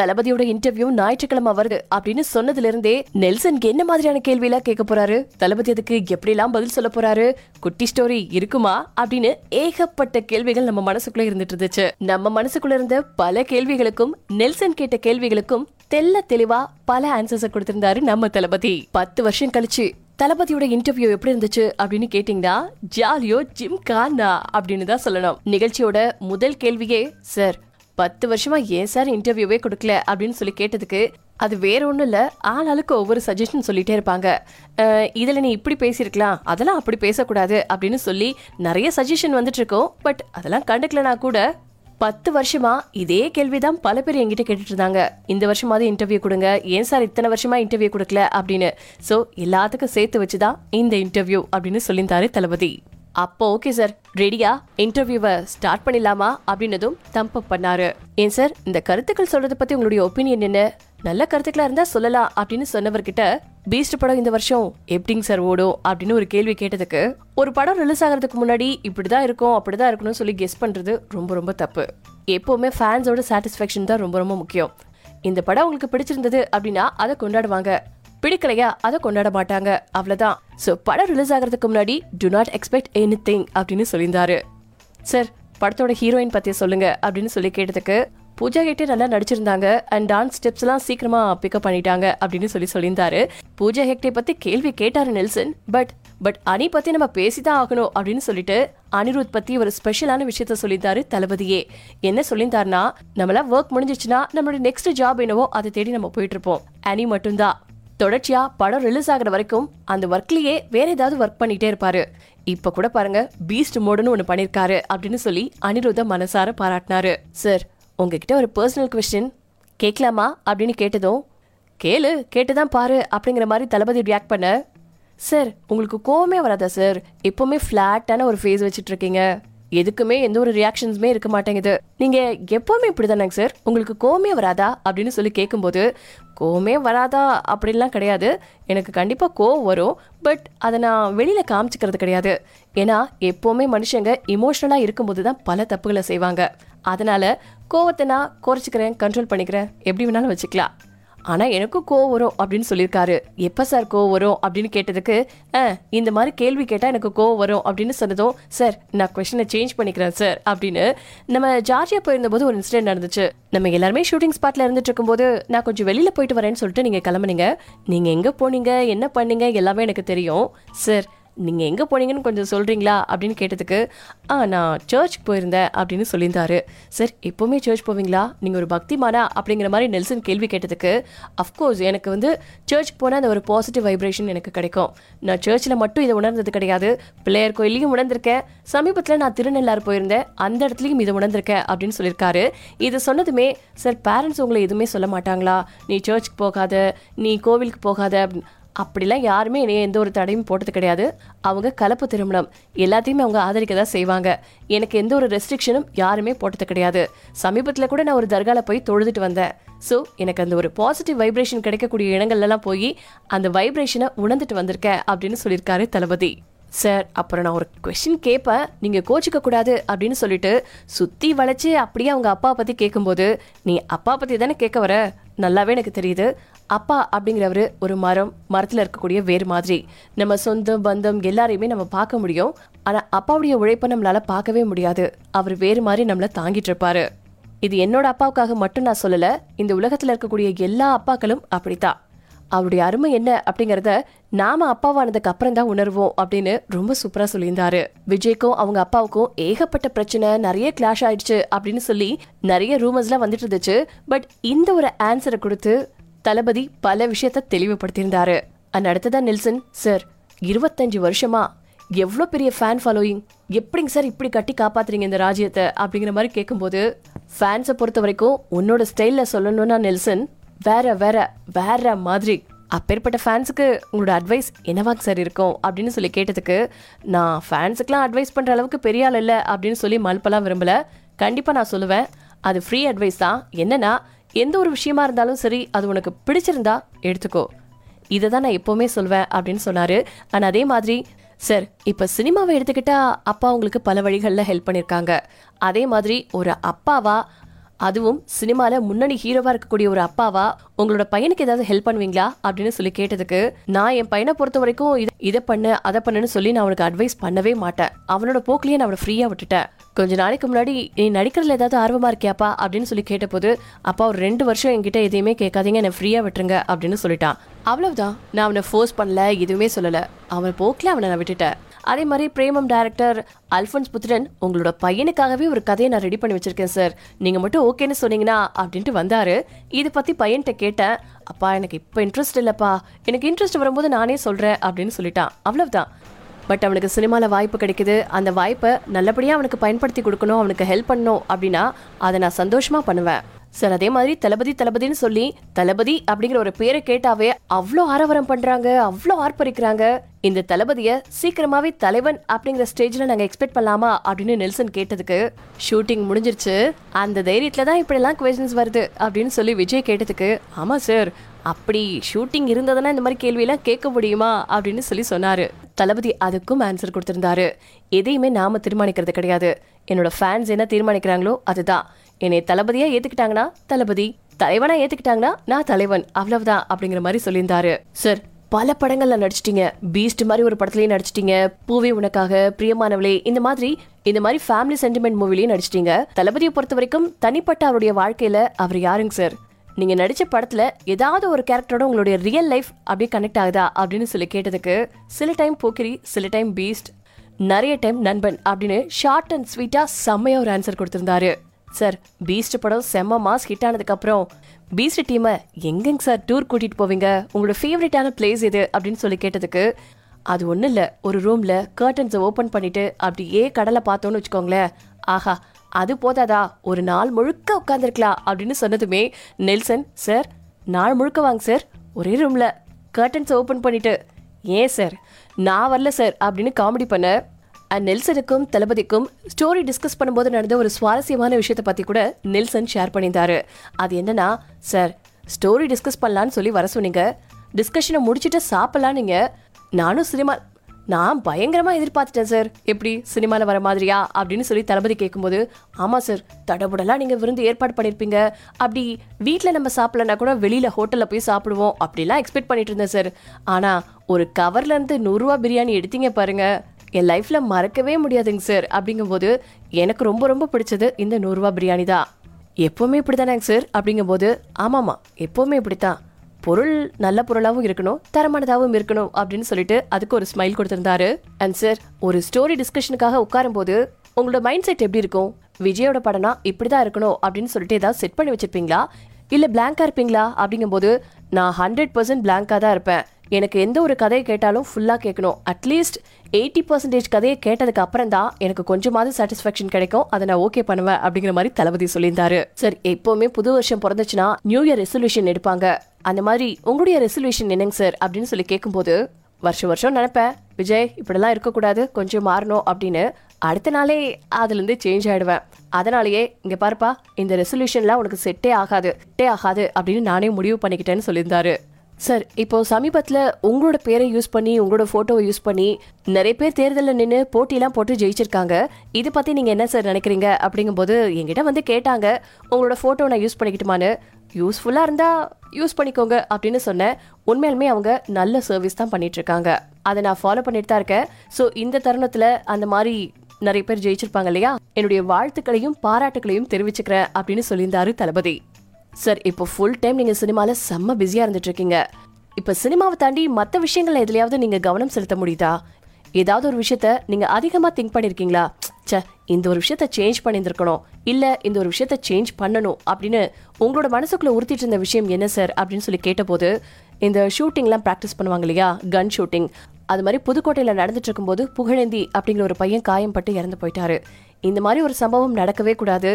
தளபதியோட இன்டர்வியூ ஞாயிற்றுக்கிழமை வருது அப்படின்னு சொன்னதுல இருந்தே நெல்சனுக்கு என்ன மாதிரியான கேள்வி எல்லாம் கேட்க போறாரு, தளபதி அதுக்கு எப்படி எல்லாம் பதில் சொல்ல போறாரு, குட்டி ஸ்டோரி இருக்குமா அப்படின்னு ஏகப்பட்ட கேள்விகள் நம்ம மனசுக்குள்ள இருந்துட்டு இருந்துச்சு. நம்ம மனசுக்குள்ள இருந்த பல கேள்விகளுக்கும் நெல்சன் கேட்ட கேள்விகளுக்கும் தெல்ல தெளிவா பல ஆன்சர்ஸ் கொடுத்திருந்தாரு நம்ம தளபதி. 10 வருஷம் கழிச்சு தளபதியோட இன்டர்வியூ எப்படி இருந்துச்சு அப்படின்னு கேட்டீங்கன்னா ஜாலியோ ஜிம் கானா அப்படின்னு தான் சொல்லணும். நிகழ்ச்சியோட முதல் கேள்வியே, சார் 10 வருஷமா ஏன் சார் இன்டர்வியூவே கொடுக்கல அப்படின்னு சொல்லி கேட்டதுக்கு, அது வேற ஒன்றும் இல்லை, ஆளாளுக்கு ஒவ்வொரு சஜஷன் சொல்லிகிட்டே இருப்பாங்க. இதில் நீ இப்படி பேசியிருக்கலாம், அதெல்லாம் அப்படி பேசக்கூடாது அப்படின்னு சொல்லி நிறைய சஜஷன் வந்துட்டு இருக்கோம். பட் அதெல்லாம் கண்டுக்கலனா கூட 10 வருஷமா இதே கேள்விதான் பல பேர் என்கிட்ட கேட்டுட்டு இருந்தாங்க. இந்த வருஷமாவது இன்டர்வியூ கொடுங்க, ஏன் சார் இத்தனை வருஷமா இன்டர்வியூ கொடுக்கல அப்படின்னு. ஸோ எல்லாத்துக்கும் சேர்த்து வச்சுதான் இந்த இன்டர்வியூ அப்படின்னு சொல்லியிருந்தாரு தளபதி. அப்போ ஓகே சார், ரெடியா இன்டர்வியூவை ஸ்டார்ட் பண்ணிடலாமா அப்படின்னதும் தம்பு பண்ணாரு. ஏன் சார் இந்த கருத்துக்கள் சொல்றதை பத்தி உங்களுடைய ஒப்பீனியன் என்ன, நல்ல கருத்துக்களா இருந்தா சொல்லலாம் அப்படின்னு சொன்னவர்கிட்ட, பீஸ்ட் படம் இந்த வருஷம் எப்படிங்க சார் ஓடும் அப்படின்னு ஒரு கேள்வி கேட்டதுக்கு, ஒரு படம் ரிலீஸ் ஆகிறதுக்கு முன்னாடி இப்படிதான் இருக்கும் அப்படிதான் இருக்கணும்னு சொல்லி கெஸ் பண்றது ரொம்ப ரொம்ப தப்பு. எப்பவுமே ஃபேன்ஸோட சாட்டிஸ்ஃபேக்ஷன் தான் ரொம்ப ரொம்ப முக்கியம். இந்த படம் உங்களுக்கு பிடிச்சிருந்தது அப்படின்னா அதை கொண்டாடுவாங்க, பிடிக்கலையா அதை கொண்டாட மாட்டாங்க, அவ்வளவுதான். ஸோ படம் ரிலீஸ் ஆகிறதுக்கு முன்னாடி டு நாட் எக்ஸ்பெக்ட் எனிதிங் அப்படின்னு சொல்லியிருந்தாரு. சார் படத்தோட ஹீரோயின் பத்தி சொல்லுங்க அப்படின்னு சொல்லி கேட்டதுக்கு, பூஜா ஹெக்டே நல்லா நடிச்சிருந்தாங்க அண்ட் டான்ஸ் ஸ்டெப்ஸ் எல்லாம் சீக்கிரமா பிக்கப் பண்ணிட்டாங்க அப்படின்னு சொல்லி சொல்லியிருந்தாரு. பூஜா ஹெக்டே பத்தி கேள்வி கேட்டாரு நெல்சன். பட் அனி பத்தி நம்ம பேசிதான் ஆகணும் அப்படின்னு சொல்லிட்டு அனிருத் பத்தி ஒரு ஸ்பெஷலான விஷயத்த சொல்லியிருந்தாரு தளபதியே. என்ன சொல்லியிருந்தாருன்னா, நம்மளா ஒர்க் முடிஞ்சிச்சுன்னா நம்மளோட நெக்ஸ்ட் ஜாப் என்னவோ அதை தேடி நம்ம போயிட்டு இருப்போம். அனி மட்டும்தான் தொடர்ச்சியா படம் ரிலீஸ் ஆகிற வரைக்கும் அந்த ஒர்க்லயே வேற ஏதாவது ஒர்க் பண்ணிட்டே இருப்பாரு. இப்ப கூட பாருங்க, பீஸ்ட் மோடுன்னு ஒண்ணு பண்ணிருக்காரு அப்படின்னு சொல்லி அனிருத்த மனசார பாராட்டினாரு. சார் உங்ககிட்ட ஒரு பர்சனல் குவெஸ்டின் கேட்கலாமா அப்படின்னு கேட்டதும், கேளு கேட்டுதான் பாரு அப்படிங்கிற மாதிரி தளபதி ரியாக்ட் பண்ண, சார் உங்களுக்கு கோவமே வராதா சார், எப்பவுமே ஃபிளாட்டான ஒரு ஃபேஸ் வச்சுட்டு இருக்கீங்க, எதுக்குமே எந்த ஒரு ரியாக்ஷன்ஸுமே இருக்க மாட்டேங்குது, நீங்க எப்பவுமே இப்படிதானாங்க சார், உங்களுக்கு கோவமே வராதா அப்படின்னு சொல்லி கேட்கும்போது, கோவமே வராதா அப்படின்லாம் கிடையாது, எனக்கு கண்டிப்பா கோவம் வரும், பட் அதை நான் வெளியில காமிச்சிக்கிறது கிடையாது. ஏன்னா எப்பவுமே மனுஷங்க இமோஷனலா இருக்கும்போது தான் பல தப்புகளை செய்வாங்க. அதனால கோவத்தை நான் குறைச்சிக்கிறேன், கண்ட்ரோல் பண்ணிக்கிறேன், எப்படி வேணாலும் வச்சுக்கலாம், ஆனா எனக்கும் கோவம் வரும் அப்படின்னு சொல்லியிருக்காரு. எப்ப சார் கோவம் வரும் அப்படின்னு கேட்டதுக்கு, இந்த மாதிரி கேள்வி கேட்டா எனக்கு கோவம் வரும் அப்படின்னு சொன்னதும், சார் நான் குவெஸ்டினை சேஞ்ச் பண்ணிக்கிறேன் சார் அப்படின்னு. நம்ம ஜார்ஜியா போயிருந்த போது ஒரு இன்சிடென்ட் நடந்துச்சு. நம்ம எல்லாருமே ஷூட்டிங் ஸ்பாட்ல இருந்துட்டு இருக்கும்போது நான் கொஞ்சம் வெளியில போயிட்டு வரேன்னு சொல்லிட்டு நீங்க கிளம்புனீங்க. நீங்க எங்க போனீங்க, என்ன பண்ணீங்க எல்லாமே எனக்கு தெரியும் சார், நீங்க எங்க போனீங்கன்னு கொஞ்சம் சொல்றீங்களா அப்படின்னு கேட்டதுக்கு, நான் சர்ச் போயிருந்தேன் அப்படின்னு சொல்லியிருந்தாரு. சார் எப்பவுமே சர்ச் போவீங்களா, நீங்க ஒரு பக்திமானா அப்படிங்கிற மாதிரி நெல்சன் கேள்வி கேட்டதுக்கு, அஃப்கோர்ஸ் எனக்கு வந்து சர்ச் போனால் அந்த ஒரு பாசிட்டிவ் வைப்ரேஷன் எனக்கு கிடைக்கும். நான் சர்ச்சில் மட்டும் இதை உணர்ந்தது கிடையாது, பிள்ளையார் கோயிலையும் உணர்ந்திருக்கேன். சமீபத்தில் நான் திருநெல்லாறு போயிருந்தேன், அந்த இடத்துலையும் இதை உணர்ந்திருக்கேன் அப்படின்னு சொல்லியிருக்காரு. இதை சொன்னதுமே, சார் பேரண்ட்ஸ் உங்களை எதுவுமே சொல்ல மாட்டாங்களா, நீ சர்ச்சுக்கு போகாத, நீ கோவிலுக்கு போகாத அப்படின்னு, அப்படிலாம் யாருமே என்னைய எந்த ஒரு தடையும் போட்டது கிடையாது. அவங்க கலப்பு திருமணம் எல்லாத்தையுமே அவங்க ஆதரிக்க தான் செய்வாங்க. எனக்கு எந்த ஒரு ரெஸ்ட்ரிக்ஷனும் யாருமே போட்டது கிடையாது. சமீபத்தில் கூட நான் ஒரு தர்கால போய் தொழுதுட்டு வந்தேன். ஸோ எனக்கு அந்த ஒரு பாசிட்டிவ் வைப்ரேஷன் கிடைக்கக்கூடிய இடங்கள்லாம் போய் அந்த வைப்ரேஷனை உணர்ந்துட்டு வந்திருக்கேன் அப்படின்னு சொல்லியிருக்காரு தளபதி. சார் அப்புறம் நான் ஒரு க்வெஸ்டின் கேட்பேன், நீங்கள் கோச்சிக்க கூடாது அப்படின்னு சொல்லிட்டு சுற்றி வளைச்சி அப்படியே அவங்க அப்பா பற்றி கேட்கும்போது, நீ அப்பா பற்றி தானே கேட்க வர, நல்லாவே எனக்கு தெரியுது, அப்பா அப்படிங்கிறவர் ஒரு மரத்தில் இருக்கக்கூடிய வேறு மாதிரி. நம்ம சொந்தம் பந்தம் எல்லாரையுமே நம்ம பார்க்க முடியும், ஆனால் அப்பாவுடைய உழைப்பை நம்மளால் பார்க்கவே முடியாது. அவர் வேறு மாதிரி நம்மளை தாங்கிட்டு இருப்பாரு. இது என்னோட அப்பாவுக்காக மட்டும் நான் சொல்லலை, இந்த உலகத்தில் இருக்கக்கூடிய எல்லா அப்பாக்களும் அப்படித்தான். அவருடைய அருமை என்ன அப்படிங்கறத நாம அப்பாவானதுக்கு அப்புறம் தான் உணர்வோம் அப்படின்னு ரொம்ப சூப்பரா சொல்லியிருந்தாரு. விஜய்க்கும் அவங்க அப்பாவுக்கும் ஏகப்பட்ட பிரச்சனை, நிறைய கிளாஷ் ஆயிடுச்சு அப்படின்னு சொல்லி நிறைய ரூமர்ஸ் எல்லாம் வந்துட்டு இருந்துச்சு. பட் இந்த ஒரு ஆன்சரை கொடுத்து தளபதி பல விஷயத்த தெளிவுபடுத்தியிருந்தாரு. அண்ட் அடுத்ததான் நெல்சன், சார் 25 வருஷமா எவ்வளோ பெரிய ஃபேன் ஃபாலோயிங், எப்படிங்க சார் இப்படி கட்டி காப்பாத்துறீங்க இந்த ராஜ்யத்தை அப்படிங்கிற மாதிரி கேட்கும்போது, ஃபேன்ஸை பொறுத்த வரைக்கும் உன்னோட ஸ்டைல்ல சொல்லணும்னா நெல்சன் வேற வேற வேற மாதிரி, அப்பேற்பட்ட ஃபேன்ஸுக்கு உங்களோட அட்வைஸ் என்னவாங்க சார் இருக்கும் அப்படின்னு சொல்லி கேட்டதுக்கு, நான் ஃபேன்ஸுக்கெலாம் அட்வைஸ் பண்ணுற அளவுக்கு பெரிய ஆள் இல்லை அப்படின்னு சொல்லி மல்பெல்லாம் விரும்பலை. கண்டிப்பாக நான் சொல்லுவேன், அது ஃப்ரீ அட்வைஸ் தான். என்னன்னா எந்த ஒரு விஷயமா இருந்தாலும் சரி, அது உனக்கு பிடிச்சிருந்தா எடுத்துக்கோ, இதை தான் நான் எப்போவுமே சொல்வேன் அப்படின்னு சொன்னார். ஆனால் அதே மாதிரி, சார் இப்போ சினிமாவை எடுத்துக்கிட்டால் அப்பா உங்களுக்கு பல வழிகளில் ஹெல்ப் பண்ணியிருக்காங்க, அதே மாதிரி ஒரு அப்பாவா அதுவும் சினிமால முன்னணி ஹீரோவா இருக்கக்கூடிய ஒரு அப்பாவா உங்களோட பையனுக்கு ஏதாவது ஹெல்ப் பண்ணுவீங்களா அப்படின்னு சொல்லி கேட்டதுக்கு, நான் என் பையனை பொறுத்த வரைக்கும் இதை பண்ணு அதை பண்ணுன்னு சொல்லி நான் அவனுக்கு அட்வைஸ் பண்ணவே மாட்டேன். அவனோட போக்கிலேயே நான் அவனை ஃப்ரீயா விட்டுட்டேன். கொஞ்ச நாளைக்கு முன்னாடி நீ நடிக்கிறதுல ஏதாவது ஆர்வமா இருக்கியாப்பா அப்படின்னு சொல்லி கேட்ட போது, அப்பா ஒரு 2 வருஷம் என்கிட்ட எதையுமே கேட்காதீங்க, என்னை ஃப்ரீயா விட்டுருங்க அப்படின்னு சொல்லிட்டான். அவ்வளவுதான், நான் அவனை ஃபோர்ஸ் பண்ணல, எதுவுமே சொல்லல, அவன் போக்கில அவனை நான் விட்டுட்டேன். அதே மாதிரி பிரேமம் டைரக்டர் அல்ஃபோன்ஸ் புத்ரன், உங்களோட பையனுக்காகவே ஒரு கதையை நான் ரெடி பண்ணி வச்சிருக்கேன் சார், நீங்கள் மட்டும் ஓகேன்னு சொன்னீங்கன்னா அப்படின்ட்டு வந்தாரு. இதை பற்றி பையன்கிட்ட கேட்டேன். அப்பா எனக்கு இப்போ இன்ட்ரெஸ்ட் இல்லைப்பா, எனக்கு இன்ட்ரெஸ்ட் வரும்போது நானே சொல்கிறேன் அப்படின்னு சொல்லிட்டான். அவ்வளவுதான். பட் அவனுக்கு சினிமாவில் வாய்ப்பு கிடைக்குது, அந்த வாய்ப்பை நல்லபடியாக அவனுக்கு பயன்படுத்தி கொடுக்கணும், அவனுக்கு ஹெல்ப் பண்ணணும் அப்படின்னா அதை நான் சந்தோஷமாக பண்ணுவேன் சார். அதே மாதிரி தளபதின்னு சொல்லி தளபதி அப்படிங்கிற ஒரு பேரை கேட்டாவே அவ்வளோ ஆரவாரம் பண்றாங்க, அவ்வளோ ஆர்ப்பரிக்கிறாங்க. இந்த தளபதியை சீக்கிரமாவே தலைவன் அப்படிங்கிற ஸ்டேஜில் நாங்கள் எக்ஸ்பெக்ட் பண்ணலாமா அப்படின்னு நெல்சன் கேட்டதுக்கு, ஷூட்டிங் முடிஞ்சிருச்சு, அந்த தைரியத்தில் தான் இப்படிலாம் கொஸ்டின்ஸ் வருது அப்படின்னு சொல்லி விஜய் கேட்டதுக்கு, ஆமாம் சார், அப்படி ஷூட்டிங் இருந்ததுன்னா இந்த மாதிரி கேள்வியெல்லாம் கேட்க முடியுமா அப்படின்னு சொல்லி சொன்னார். தளபதி அதுக்கும் ஆன்சர் கொடுத்துருந்தாரு. எதையுமே நாம தீர்மானிக்கிறது கிடையாது, என்னோட ஃபேன்ஸ் என்ன தீர்மானிக்கிறாங்களோ அதுதான். என்னை தளபதியா ஏத்துக்கிட்டாங்கன்னா தளபதி, தலைவனா ஏத்துக்கிட்டாங்கன்னா நான் தலைவன், அவ்வளவுதான் அப்படிங்கிற மாதிரி சொல்லியிருந்தாரு. சார் பல படங்கள்ல நடிச்சிட்டீங்க, பீஸ்ட் மாதிரி ஒரு படத்துலயும் நடிச்சிட்டீங்க, பூவே உனக்காக பிரியமானவளே இந்த மாதிரி ஃபேமிலி சென்டிமெண்ட் மூவிலையும் நடிச்சிட்டீங்க. தளபதியை பொறுத்த வரைக்கும் தனிப்பட்ட அவருடைய வாழ்க்கையில அவர் யாருங்க சார்? நீங்க நடிச்ச படத்துல ஏதாவது ஒரு கேரக்டரோட உங்களுடைய ரியல் லைஃப் அப்படியே கனெக்ட் ஆகுதா அப்படின்னு சொல்லி கேட்டதுக்கு, சில டைம் போக்கிரி, சில டைம் பீஸ்ட், நிறைய டைம் நண்பன் அப்படின்னு ஷார்ட் அண்ட் ஸ்வீட்டா செம்மையா ஒரு ஆன்சர் கொடுத்திருந்தாரு. சார் பீஸ்ட் படம் செம்ம மாஸ் ஹிட் ஆனதுக்கு அப்புறம் பீஸ்ட் டீமை எங்கெங்க சார் டூர் கூட்டிட்டு போவீங்க, உங்களோட ஃபேவரட்டான பிளேஸ் எது அப்படின்னு சொல்லி கேட்டதுக்கு, அது ஒன்றும் இல்லை, ஒரு ரூம்ல கர்டன்ஸை ஓப்பன் பண்ணிட்டு அப்படியே கடலை பார்த்தோன்னு வச்சுக்கோங்களேன், ஆஹா அது போதாதா, ஒரு நாள் முழுக்க உட்காந்துருக்கலாம் அப்படின்னு சொன்னதுமே நெல்சன், சார் நாள் முழுக்க வாங்க சார், ஒரே ரூம்ல கர்டன்ஸை ஓப்பன் பண்ணிட்டு, ஏன் சார் நான் வரல சார் அப்படின்னு காமெடி பண்ண. அண்ட் நெல்சனுக்கும் தளபதிக்கும் ஸ்டோரி டிஸ்கஸ் பண்ணும்போது நடந்த ஒரு சுவாரஸ்யமான விஷயத்தை பற்றி கூட நெல்சன் ஷேர் பண்ணியிருந்தாரு. அது என்னன்னா, சார் ஸ்டோரி டிஸ்கஸ் பண்ணலான்னு சொல்லி வர சொன்னீங்க, டிஸ்கஷனை முடிச்சுட்டு சாப்பிட்லாம் நீங்கள், நானும் நான் பயங்கரமாக எதிர்பார்த்துட்டேன் சார், எப்படி சினிமாவில் வர மாதிரியா அப்படின்னு சொல்லி தளபதி கேட்கும்போது, ஆமாம் சார் தடபுடலாம் நீங்கள் விருந்து ஏற்பாடு பண்ணியிருப்பீங்க, அப்படி வீட்டில் நம்ம சாப்பிட்லன்னா கூட வெளியில் ஹோட்டலில் போய் சாப்பிடுவோம் அப்படிலாம் எக்ஸ்பெக்ட் பண்ணிட்டு இருந்தேன் சார், ஆனால் ஒரு கவர்லேருந்து 100 ரூபா பிரியாணி எடுத்தீங்க பாருங்கள், என் லைஃப்பில் மறக்கவே முடியாதுங்க சார் அப்படிங்கும்போது, எனக்கு ரொம்ப ரொம்ப பிடிச்சது இந்த 100 ரூபா பிரியாணி தான், எப்போவுமே இப்படி தானேங்க சார் அப்படிங்கும்போது, ஆமாம்மா எப்போவுமே இப்படி தான், பொருள் நல்ல பொருளாகவும் இருக்கணும், தரமானதாகவும் இருக்கணும் அப்படின்னு சொல்லிட்டு அதுக்கு ஒரு ஸ்மைல் கொடுத்துருந்தாரு. அண்ட் சார் ஒரு ஸ்டோரி டிஸ்கஷனுக்காக உட்காரும்போது உங்களோட மைண்ட் செட் எப்படி இருக்கும்? விஜயோட படம்னா இப்படி தான் இருக்கணும் அப்படின்னு சொல்லிட்டு ஏதாவது செட் பண்ணி வச்சிருப்பீங்களா, இல்லை பிளாங்காக இருப்பீங்களா அப்படிங்கும்போது, நான் 100% பிளாங்காக தான் இருப்பேன், எனக்கு எந்த ஒரு கதையை கேட்டாலும் ஃபுல்லாக கேட்கணும், அட்லீஸ்ட் 80% கதையை கேட்டதுக்கு அப்புறம் தான் எனக்கு கொஞ்சமாவது சாட்டிஸ்ஃபேக்ஷன் கிடைக்கும், அதை நான் ஓகே பண்ணுவேன் அப்படிங்கிற மாதிரி தளபதி சொல்லியிருந்தாரு. சார் எப்போவுமே புது வருஷம் பிறந்துச்சுன்னா நியூ இயர் ரெசல்யூஷன் எடுப்பாங்க, அந்த மாதிரி உங்களுடைய ரெசல்யூஷன் என்னங்க சார் அப்படின்னு சொல்லி கேட்கும்போது, வருஷம் நினைப்பேன் விஜய் இப்படிலாம் இருக்கக்கூடாது, கொஞ்சம் மாறணும் அப்படின்னு, அடுத்த நாளே அதுலேருந்து சேஞ்ச் ஆகிடுவேன், அதனாலேயே இங்கே பாருப்பா இந்த ரெசல்யூஷன்லாம் உனக்கு செட்டே ஆகாது அப்படின்னு நானே முடிவு பண்ணிக்கிட்டேன்னு சொல்லியிருந்தாரு. சார் இப்போ சமீபத்தில் உங்களோட பேரை யூஸ் பண்ணி உங்களோட ஃபோட்டோவை யூஸ் பண்ணி நிறைய பேர் தேர்தலில் நின்று போட்டிலாம் போட்டு ஜெயிச்சிருக்காங்க, இதை பற்றி நீங்கள் என்ன சார் நினைக்கிறீங்க அப்படிங்கும்போது, என்கிட்ட வந்து கேட்டாங்க உங்களோட ஃபோட்டோவை நான் யூஸ் பண்ணிக்கிட்டுமான்னு, யூஸ்ஃபுல்லாக இருந்தால் யூஸ் பண்ணிக்கோங்க அப்படின்னு சொன்னேன். உண்மையிலுமே அவங்க நல்ல சர்வீஸ் தான் பண்ணிகிட்ருக்காங்க, அதை நான் ஃபாலோ பண்ணிட்டு தான் இருக்கேன். ஸோ இந்த தருணத்தில் அந்த மாதிரி நிறைய பேர் ஜெயிச்சிருப்பாங்க இல்லையா, என்னுடைய வாழ்த்துக்களையும் பாராட்டுகளையும் தெரிவிச்சுக்கிறேன் அப்படின்னு சொல்லியிருந்தாரு தளபதி. சார் இப்போ ஃபுல் டைம் நீங்கள் சினிமாவில் செம்ம பிஸியாக இருந்துட்டுருக்கீங்க, இப்போ சினிமாவை தாண்டி மற்ற விஷயங்களில் எதுலையாவது நீங்கள் கவனம் செலுத்த முடியுதா? ஏதாவது ஒரு விஷயத்த நீங்கள் அதிகமாக திங்க் பண்ணியிருக்கீங்களா, சே இந்த ஒரு விஷயத்த சேஞ்ச் பண்ணியிருந்துருக்கணும், இல்லை இந்த ஒரு விஷயத்த சேஞ்ச் பண்ணணும் அப்படின்னு உங்களோட மனசுக்குள்ளே உறுத்திட்டு இருந்த விஷயம் என்ன சார் அப்படின்னு சொல்லி கேட்டபோது, இந்த ஷூட்டிங்லாம் ப்ராக்டிஸ் பண்ணுவாங்க இல்லையா, கன் ஷூட்டிங், அது மாதிரி புதுக்கோட்டையில் நடந்துட்டு இருக்கும்போது புகழேந்தி அப்படிங்கிற ஒரு பையன் காயம்பட்டு இறந்து போயிட்டாரு. இந்த மாதிரி ஒரு சம்பவம் நடக்கவே கூடாது,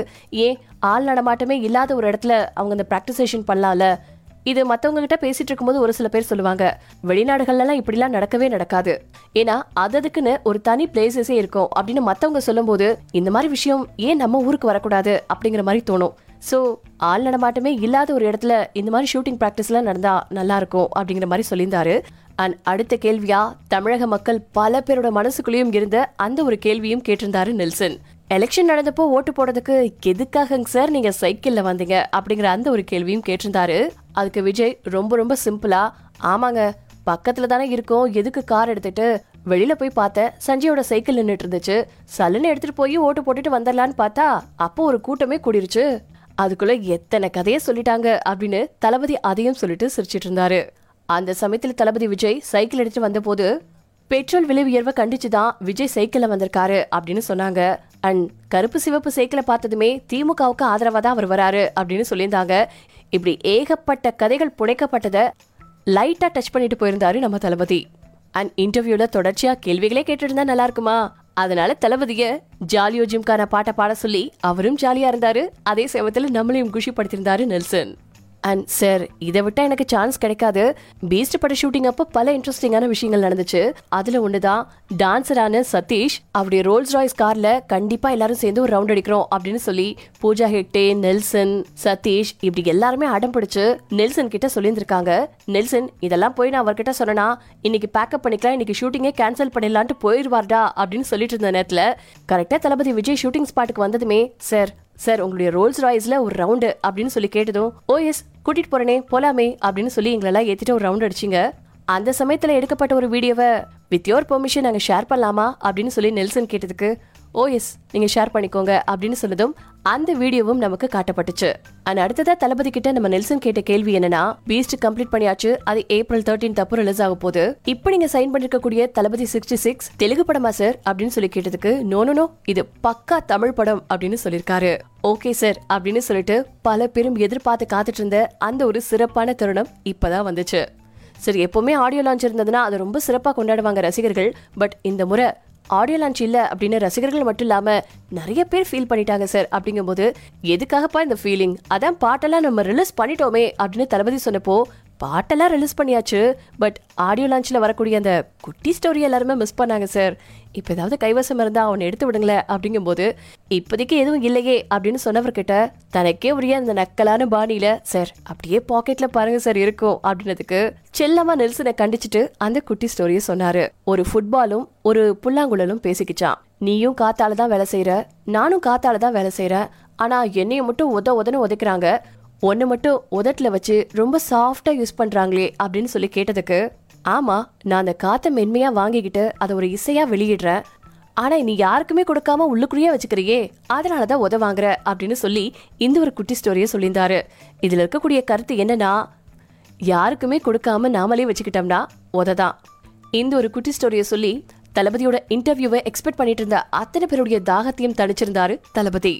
ஏன் ஆள் நடமாட்டமே இல்லாத ஒரு இடத்துல அவங்க இந்த ப்ராக்டிசேஷன் பண்ணலாம்ல, இது மற்றவங்ககிட்ட பேசிட்டு இருக்கும்போது ஒரு சில பேர் சொல்லுவாங்க வெளிநாடுகள்லாம் இப்படிலாம் நடக்கவே நடக்காது, ஏன்னா அதுக்குன்னு ஒரு தனி பிளேசஸே இருக்கும் அப்படின்னு மற்றவங்க சொல்லும்போது இந்த மாதிரி விஷயம் ஏன் நம்ம ஊருக்கு வரக்கூடாது அப்படிங்கிற மாதிரி தோணும். ஸோ ஆள் நடமாட்டமே இல்லாத ஒரு இடத்துல இந்த மாதிரி ஷூட்டிங் ப்ராக்டிஸ்லாம் நடந்தால் நல்லாயிருக்கும் அப்படிங்கிற மாதிரி சொல்லியிருந்தாரு. அண்ட் அடுத்த கேள்வியாக தமிழக மக்கள் பல பேரோட மனசுக்குள்ளேயும் இருந்த அந்த ஒரு கேள்வியும் கேட்டிருந்தாரு நெல்சன். எலெக்ஷன் நடந்தப்போ ஓட்டு போடுறதுக்கு எதுக்காகங்க சார் நீங்க சைக்கிள்ல வந்தீங்க அப்படிங்கிற அந்த ஒரு கேள்வியும் கேட்டிருந்தாரு. அதுக்கு விஜய் ரொம்ப ரொம்ப சிம்பிளா, ஆமாங்க பக்கத்துல தானே இருக்கும், எதுக்கு கார் எடுத்துட்டு வெளியில போய் பார்த்தேன், சஞ்சயோட சைக்கிள் நின்றுட்டு இருந்துச்சு, சல்லுன்னு எடுத்துட்டு போய் ஓட்டு போட்டுட்டு வந்துடலான்னு பார்த்தா அப்போ ஒரு கூட்டமே கூடிருச்சு, அதுக்குள்ள எத்தனை கதையை சொல்லிட்டாங்க அப்படின்னு தளபதி அதையும் சொல்லிட்டு சிரிச்சிட்டு இருந்தாரு. அந்த சமயத்துல தளபதி விஜய் சைக்கிள் எடுத்துட்டு வந்த போது பெட்ரோல் விலை உயர்வை கண்டிச்சுதான் விஜய் சைக்கிள்ல வந்திருக்காரு அப்படின்னு சொன்னாங்க. அண்ட் கருப்பு சிவப்பு சைக்கிளை பார்த்ததுமே திமுகவுக்கு ஆதரவா தான் அவர் வராரு அப்படின்னு சொல்லியிருந்தாங்க. இப்படி ஏகப்பட்ட கதைகள் புனைக்கப்பட்டதை லைட்டா டச் பண்ணிட்டு போயிருந்தாரு நம்ம தளபதி. அண்ட் இன்டர்வியூல தொடர்ச்சியா கேள்விகளே கேட்டுருந்தா நல்லா இருக்குமா, அதனால தளபதிய ஜாலியோ ஜிம்கான பாட்டை பாட சொல்லி அவரும் ஜாலியா இருந்தாரு. அதே சமயத்துல நம்மளையும் குஷி படுத்திருந்தாரு நெல்சன். அண்ட் சார் இதை விட்டா எனக்கு சான்ஸ் கிடைக்காது, பீஸ்ட் பட ஷூட்டிங் அப்போ பல இன்ட்ரெஸ்டிங்கான விஷயங்கள் நடந்துச்சு, அதுல ஒண்ணுதான் டான்சரான சதீஷ் அவருடைய ரோல்ஸ் ராய்ஸ் கார்ல கண்டிப்பா எல்லாரும் சேர்ந்து ஒரு ரவுண்ட் அடிக்கிறோம் அப்படின்னு சொல்லி பூஜா ஹெக்டே, நெல்சன், சதீஷ் இப்படி எல்லாருமே அடம் பிடிச்சு நெல்சன் கிட்ட சொல்லியிருந்திருக்காங்க. நெல்சன் இதெல்லாம் போய் நான் அவர்கிட்ட சொன்னா இன்னைக்கு பேக்கப் பண்ணிக்கலாம், இன்னைக்கு ஷூட்டிங்கே கேன்சல் பண்ணிடலான்ட்டு போயிடுவார்டா அப்படின்னு சொல்லிட்டு இருந்த நேரத்துல கரெக்டா தளபதி விஜய் ஷூட்டிங் ஸ்பாட்டுக்கு வந்ததுமே, சார் சார் உங்களுடைய ரோல்ஸ் ராய்ஸ்ல ஒரு ரவுண்டு அப்படின்னு சொல்லி கேட்டதும், ஓ எஸ் கூட்டிட்டு போறேனே போலாமே அப்படின்னு சொல்லி எங்களெல்லாம் ஏத்திட்டு ஒரு ரவுண்ட் அடிச்சிங்க. அந்த சமயத்துல எடுக்கப்பட்ட ஒரு வீடியோவை வித் யோர் பெர்மிஷன் நாங்க ஷேர் பண்ணலாமா அப்படின்னு சொல்லி நெல்சன் கேட்டதுக்கு, ஓ எஸ் நீங்க ஷேர் பண்ணிக்கோங்க அப்படின்னு சொன்னதும் அந்த வீடியோவும் நமக்கு காட்டப்பட்டுச்சு. அண்ட் அடுத்ததா தளபதி கிட்ட நம்ம நெல்சன் கேட்ட கேள்வி என்னன்னா, பீஸ்ட் கம்ப்ளீட் பண்ணியாச்சு, அது ஏப்ரல் 13 தப்பு ரிலீஸ் ஆக போகுது, இப்ப நீங்க சைன் பண்ணிருக்க கூடிய தளபதி 66 தெலுங்கு படமா சார் அப்படின்னு சொல்லி கேட்டதுக்கு, நோ இது பக்கா தமிழ் படம் அப்படின்னு சொல்லியிருக்காரு. ஓகே சார் அப்படின்னு சொல்லிட்டு பல பேரும் எதிர்பார்த்து காத்துட்டு இருந்த அந்த ஒரு சிறப்பான தருணம் இப்பதான் வந்துச்சு. சரி எப்பவுமே ஆடியோ லான்ச் இருந்ததுன்னா அது ரொம்ப சிறப்பா கொண்டாடுவாங்க ரசிகர்கள், பட் இந்த முறை ஆடியோ லான்ச் இல்லை அப்படின்னு ரசிகர்கள் மட்டும் இல்லாமல் நிறைய பேர் ஃபீல் பண்ணிட்டாங்க சார் அப்படிங்கும்போது எதுக்காகப்பா இந்த ஃபீலிங், அதான் பாட்டெல்லாம் நம்ம ரிலீஸ் பண்ணிட்டோமே அப்படின்னு தளபதி சொன்னப்போ, பாட்டெல்லாம் ரிலீஸ் பண்ணியாச்சு பட் ஆடியோ லான்ச்சில் வரக்கூடிய அந்த குட்டி ஸ்டோரி எல்லாருமே மிஸ் பண்ணாங்க சார், இப்போ ஏதாவது கைவசம் இருந்தால் அவனை எடுத்து விடுங்களேன் அப்படிங்கும்போது இப்போதைக்கு எதுவும் இல்லையே அப்படின்னு சொன்னவர்கிட்ட தனக்கே உரிய அந்த நக்கலான பாணியில், சார் அப்படியே பாக்கெட்டில் பாருங்கள் சார் இருக்கும் அப்படின்னதுக்கு செல்லமாக நெல்சனை கண்டிச்சுட்டு அந்த குட்டி ஸ்டோரியை சொன்னார். ஒரு ஃபுட்பாலும் ஒரு புல்லாங்குழலும் பேசிக்கிச்சான், நீயும் காத்தால தான் வேலை செய்கிற, நானும் காத்தால தான் வேலை செய்கிறேன், ஆனால் என்னையை மட்டும் உதன்னு உதைக்கிறாங்க, ஒன்று மட்டும் உதட்டில் வச்சு ரொம்ப சாஃப்டாக யூஸ் பண்ணுறாங்களே அப்படின்னு சொல்லி கேட்டதுக்கு, ஆமாம் நான் அந்த காற்றை மென்மையாக வாங்கிக்கிட்டு அதை ஒரு இசையாக வெளியிடுறேன், ஆனால் நீ யாருக்குமே கொடுக்காம உள்ளுக்குள்ளேயே வச்சுக்கிறியே, அதனால தான் உத வாங்குற அப்படின்னு சொல்லி இந்த ஒரு குட்டி ஸ்டோரியை சொல்லியிருந்தாரு. இதில் இருக்கக்கூடிய கருத்து என்னன்னா, யாருக்குமே கொடுக்காம நாமளே வச்சுக்கிட்டோம்னா உத தான். இந்த ஒரு குட்டி ஸ்டோரியை சொல்லி தளபதியோட இன்டர்வியூவை எக்ஸ்பெக்ட் பண்ணிட்டு இருந்த அத்தனை பேருடைய தாகத்தையும் தணிச்சிருந்தாரு தளபதி.